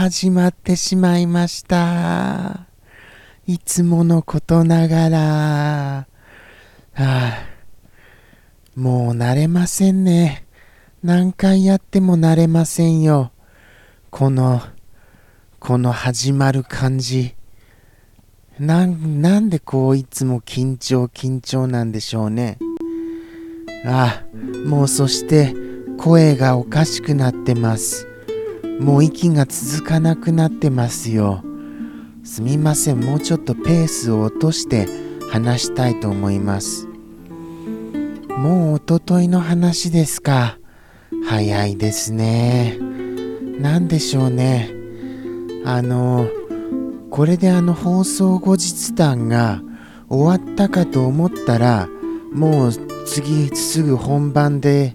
始まってしまいました。いつものことながら、もう慣れませんね。何回やっても慣れませんよ。この始まる感じ。なんでこういつも緊張なんでしょうね。もうそして声がおかしくなってます。もう息が続かなくなってますよ。すみません、もうちょっとペースを落として話したいと思います。もう一昨日の話ですか。早いですね。なんでしょうね。これで放送後日談が終わったかと思ったら、もう次すぐ本番で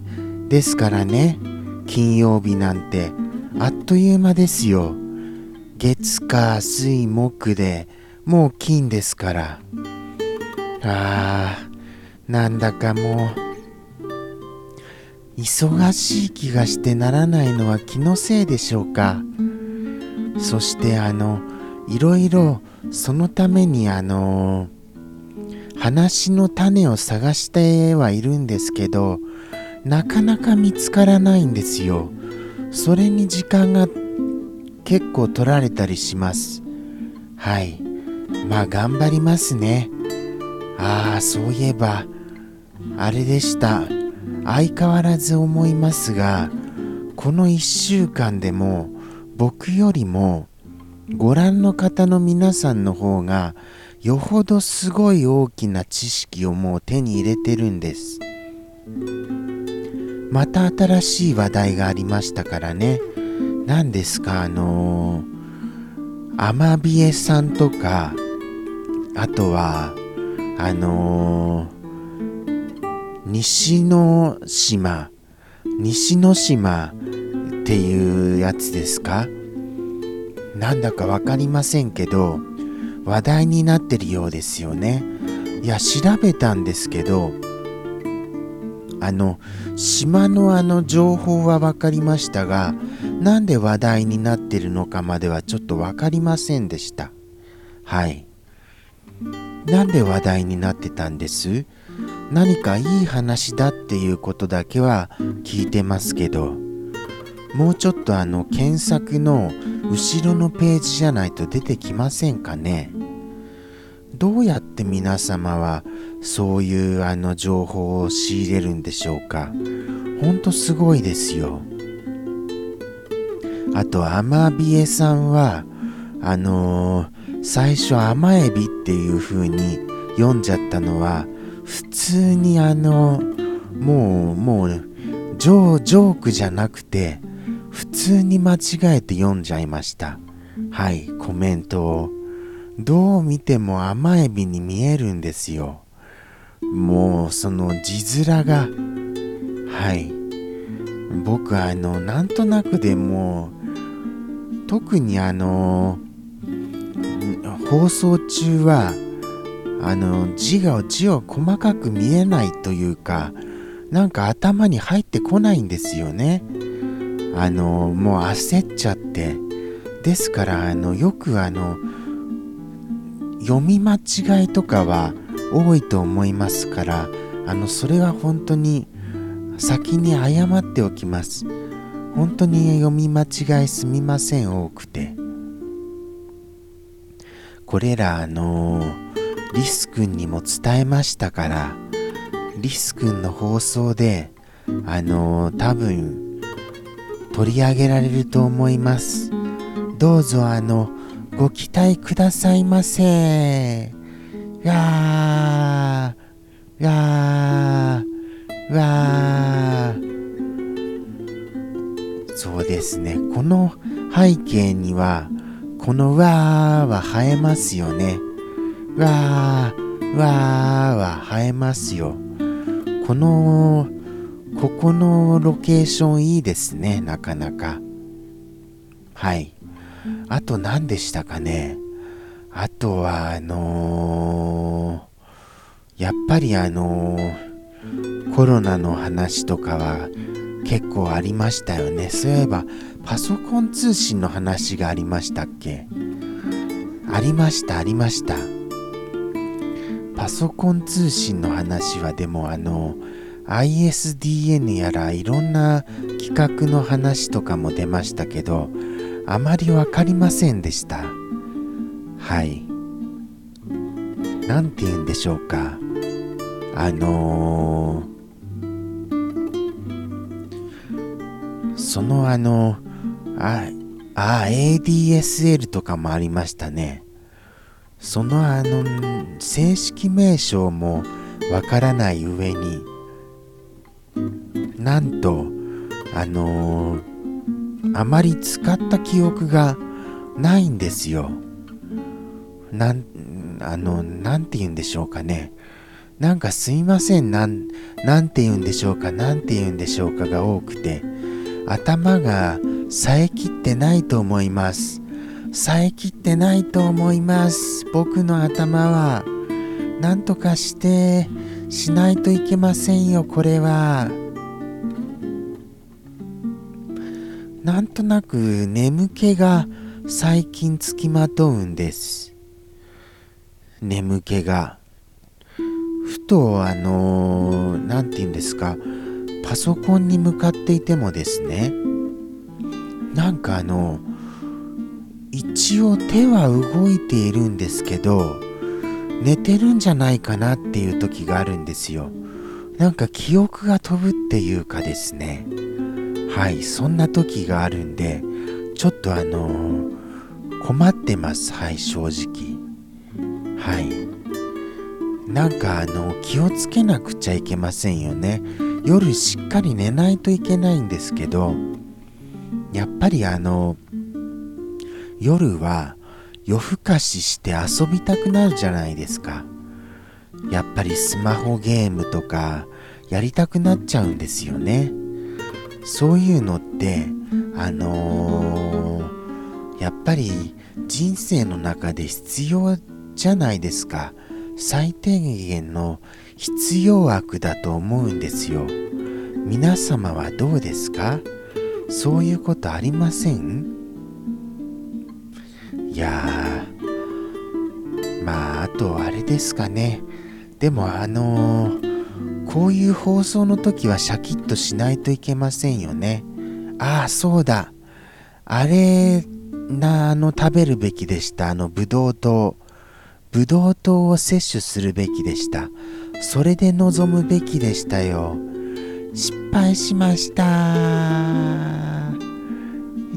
すからね。金曜日なんてあっという間ですよ。月火水木でもう金ですから。なんだかもう忙しい気がしてならないのは気のせいでしょうか。そしていろいろそのために話の種を探してはいるんですけど、なかなか見つからないんですよ。それに時間が結構取られたりします。はい、頑張りますね。そういえばあれでした。相変わらず思いますが、この1週間でも僕よりもご覧の方の皆さんの方がよほどすごい大きな知識をもう手に入れてるんです。また新しい話題がありましたからね。何ですか、アマビエさんとか、あとは西之島っていうやつですか。なんだかわかりませんけど話題になってるようですよね。いや、調べたんですけど島の情報は分かりましたが、なんで話題になってるのかまではちょっと分かりませんでした。はい。なんで話題になってたんです？何かいい話だっていうことだけは聞いてますけど、もうちょっと検索の後ろのページじゃないと出てきませんかね。どうやって皆様はそういう情報を仕入れるんでしょうか。ほんとすごいですよ。あとアマビエさんは最初アマエビっていう風に読んじゃったのは、普通にもうジョークじゃなくて普通に間違えて読んじゃいました。はい、コメントをどう見ても甘エビに見えるんですよ。もうその字面が、はい、僕なんとなくでもう、特に放送中は字を細かく見えないというか、なんか頭に入ってこないんですよね。もう焦っちゃって、ですからよく読み間違いとかは多いと思いますから、それは本当に先に謝っておきます。本当に読み間違いすみません、多くて。これらリス君にも伝えましたから、リス君の放送で多分取り上げられると思います。どうぞご期待くださいませ。わーわーわー。そうですね、この背景にはこのわーは生えますよね。わーわーは生えますよ。ここのロケーションいいですね、なかなか。はい、あと何でしたかね。あとはやっぱりコロナの話とかは結構ありましたよね。そういえばパソコン通信の話がありましたっけ？ありました。パソコン通信の話はでもISDN やらいろんな企画の話とかも出ましたけど、あまりわかりませんでした。はい。なんて言うんでしょうか。ADSL とかもありましたね。その正式名称もわからない上に、なんとあまり使った記憶がないんですよ。なんて言うんでしょうかね。なんかすいません、なんて言うんでしょうかが多くて、頭が冴えきってないと思います。僕の頭はなんとかしてしないといけませんよ。これはなんとなく眠気が最近つきまとうんです。眠気がふとなんて言うんですか、パソコンに向かっていてもですね、なんか一応手は動いているんですけど、寝てるんじゃないかなっていう時があるんですよ。なんか記憶が飛ぶっていうかですね。はい、そんな時があるんで、ちょっと困ってます。はい、正直。はい。なんか気をつけなくちゃいけませんよね。夜しっかり寝ないといけないんですけど、やっぱり夜は夜更かしして遊びたくなるじゃないですか。やっぱりスマホゲームとかやりたくなっちゃうんですよね。そういうのってやっぱり人生の中で必要じゃないですか。最低限の必要悪だと思うんですよ。皆様はどうですか？そういうことありません？いやー、まああとあれですかね。でもこういう放送の時はシャキッとしないといけませんよね。ああ、そうだ。あれな食べるべきでした。ブドウ糖を摂取するべきでした。それで臨むべきでしたよ。失敗しました。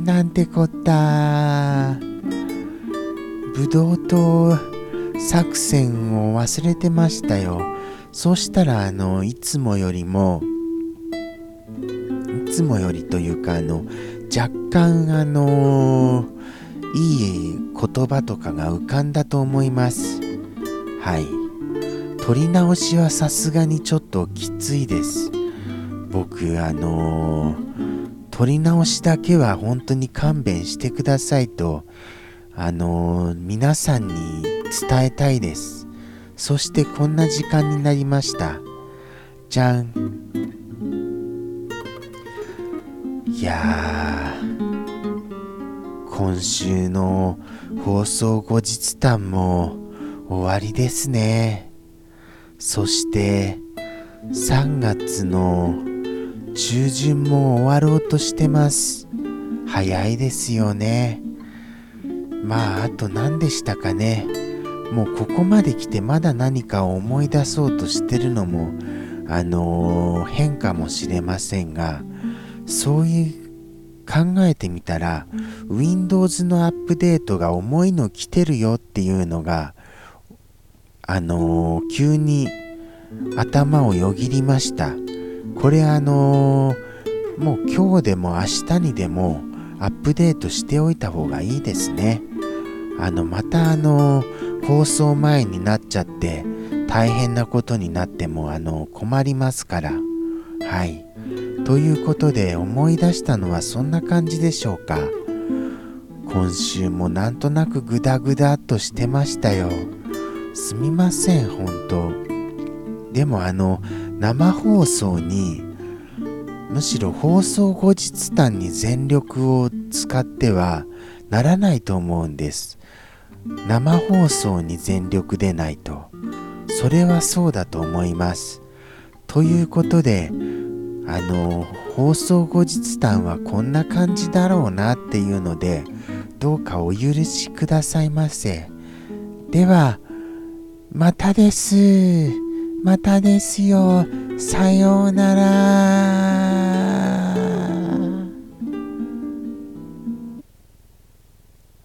なんてこった。ブドウ糖作戦を忘れてましたよ。そしたらいつもよりというか若干いい言葉とかが浮かんだと思います。はい。取り直しはさすがにちょっときついです。僕、取り直しだけは本当に勘弁してくださいと、皆さんに伝えたいです。そしてこんな時間になりました。じゃん。いやー。今週の放送後日談も終わりですね。そして3月の中旬も終わろうとしてます。早いですよね。まああと何でしたかね。もうここまで来てまだ何かを思い出そうとしてるのも変かもしれませんが、そういう考えてみたら Windows のアップデートが重いの来てるよっていうのが急に頭をよぎりました。これもう今日でも明日にでもアップデートしておいた方がいいですね。また放送前になっちゃって大変なことになっても困りますから。はい、ということで思い出したのはそんな感じでしょうか。今週もなんとなくグダグダっとしてましたよ。すみません、本当。でも生放送に、むしろ放送後日談に全力を使ってはならないと思うんです。生放送に全力でないと。それはそうだと思います。ということで放送後日談はこんな感じだろうなっていうので、どうかお許しくださいませ。ではまたですよ。さようなら。